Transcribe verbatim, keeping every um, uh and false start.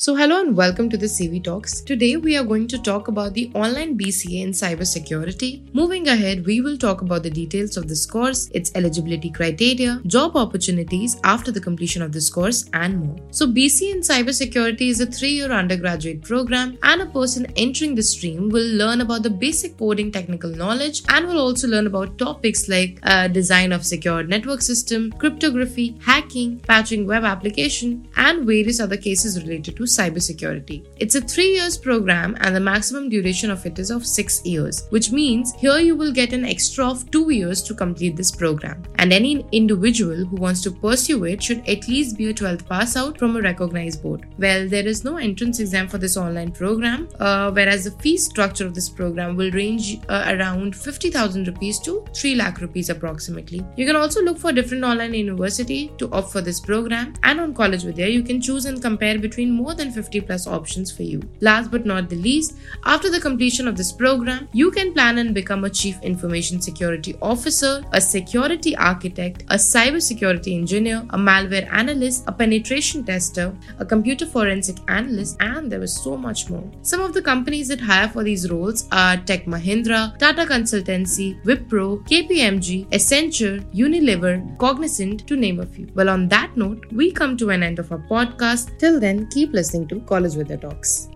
So hello and welcome to the C V Talks. Today we are going to talk about the online B C A in cybersecurity. Moving ahead, we will talk about the details of this course, its eligibility criteria, job opportunities after the completion of this course and more. So B C A in cybersecurity is a three-year undergraduate program, and a person entering the stream will learn about the basic coding technical knowledge and will also learn about topics like uh, design of secure network system, cryptography, hacking, patching web application and various other cases related to cybersecurity. It's a three years program and the maximum duration of it is of six years, which means here you will get an extra of two years to complete this program. And any individual who wants to pursue it should at least be a twelfth pass out from a recognized board. Well, there is no entrance exam for this online program, uh, whereas the fee structure of this program will range uh, around fifty thousand rupees to three lakh rupees approximately. You can also look for different online university to opt for this program, and on College Vidya you can choose and compare between more than fifty plus options for you. Last but not the least, after the completion of this program, you can plan and become a Chief Information Security Officer, a Security Architect, a Cybersecurity Engineer, a Malware Analyst, a Penetration Tester, a Computer Forensic Analyst, and there was so much more. Some of the companies that hire for these roles are Tech Mahindra, Tata Consultancy, Wipro, K P M G, Accenture, Unilever, Cognizant, to name a few. Well, on that note, we come to an end of our podcast. Till then, keep listening to College Vidya Talks.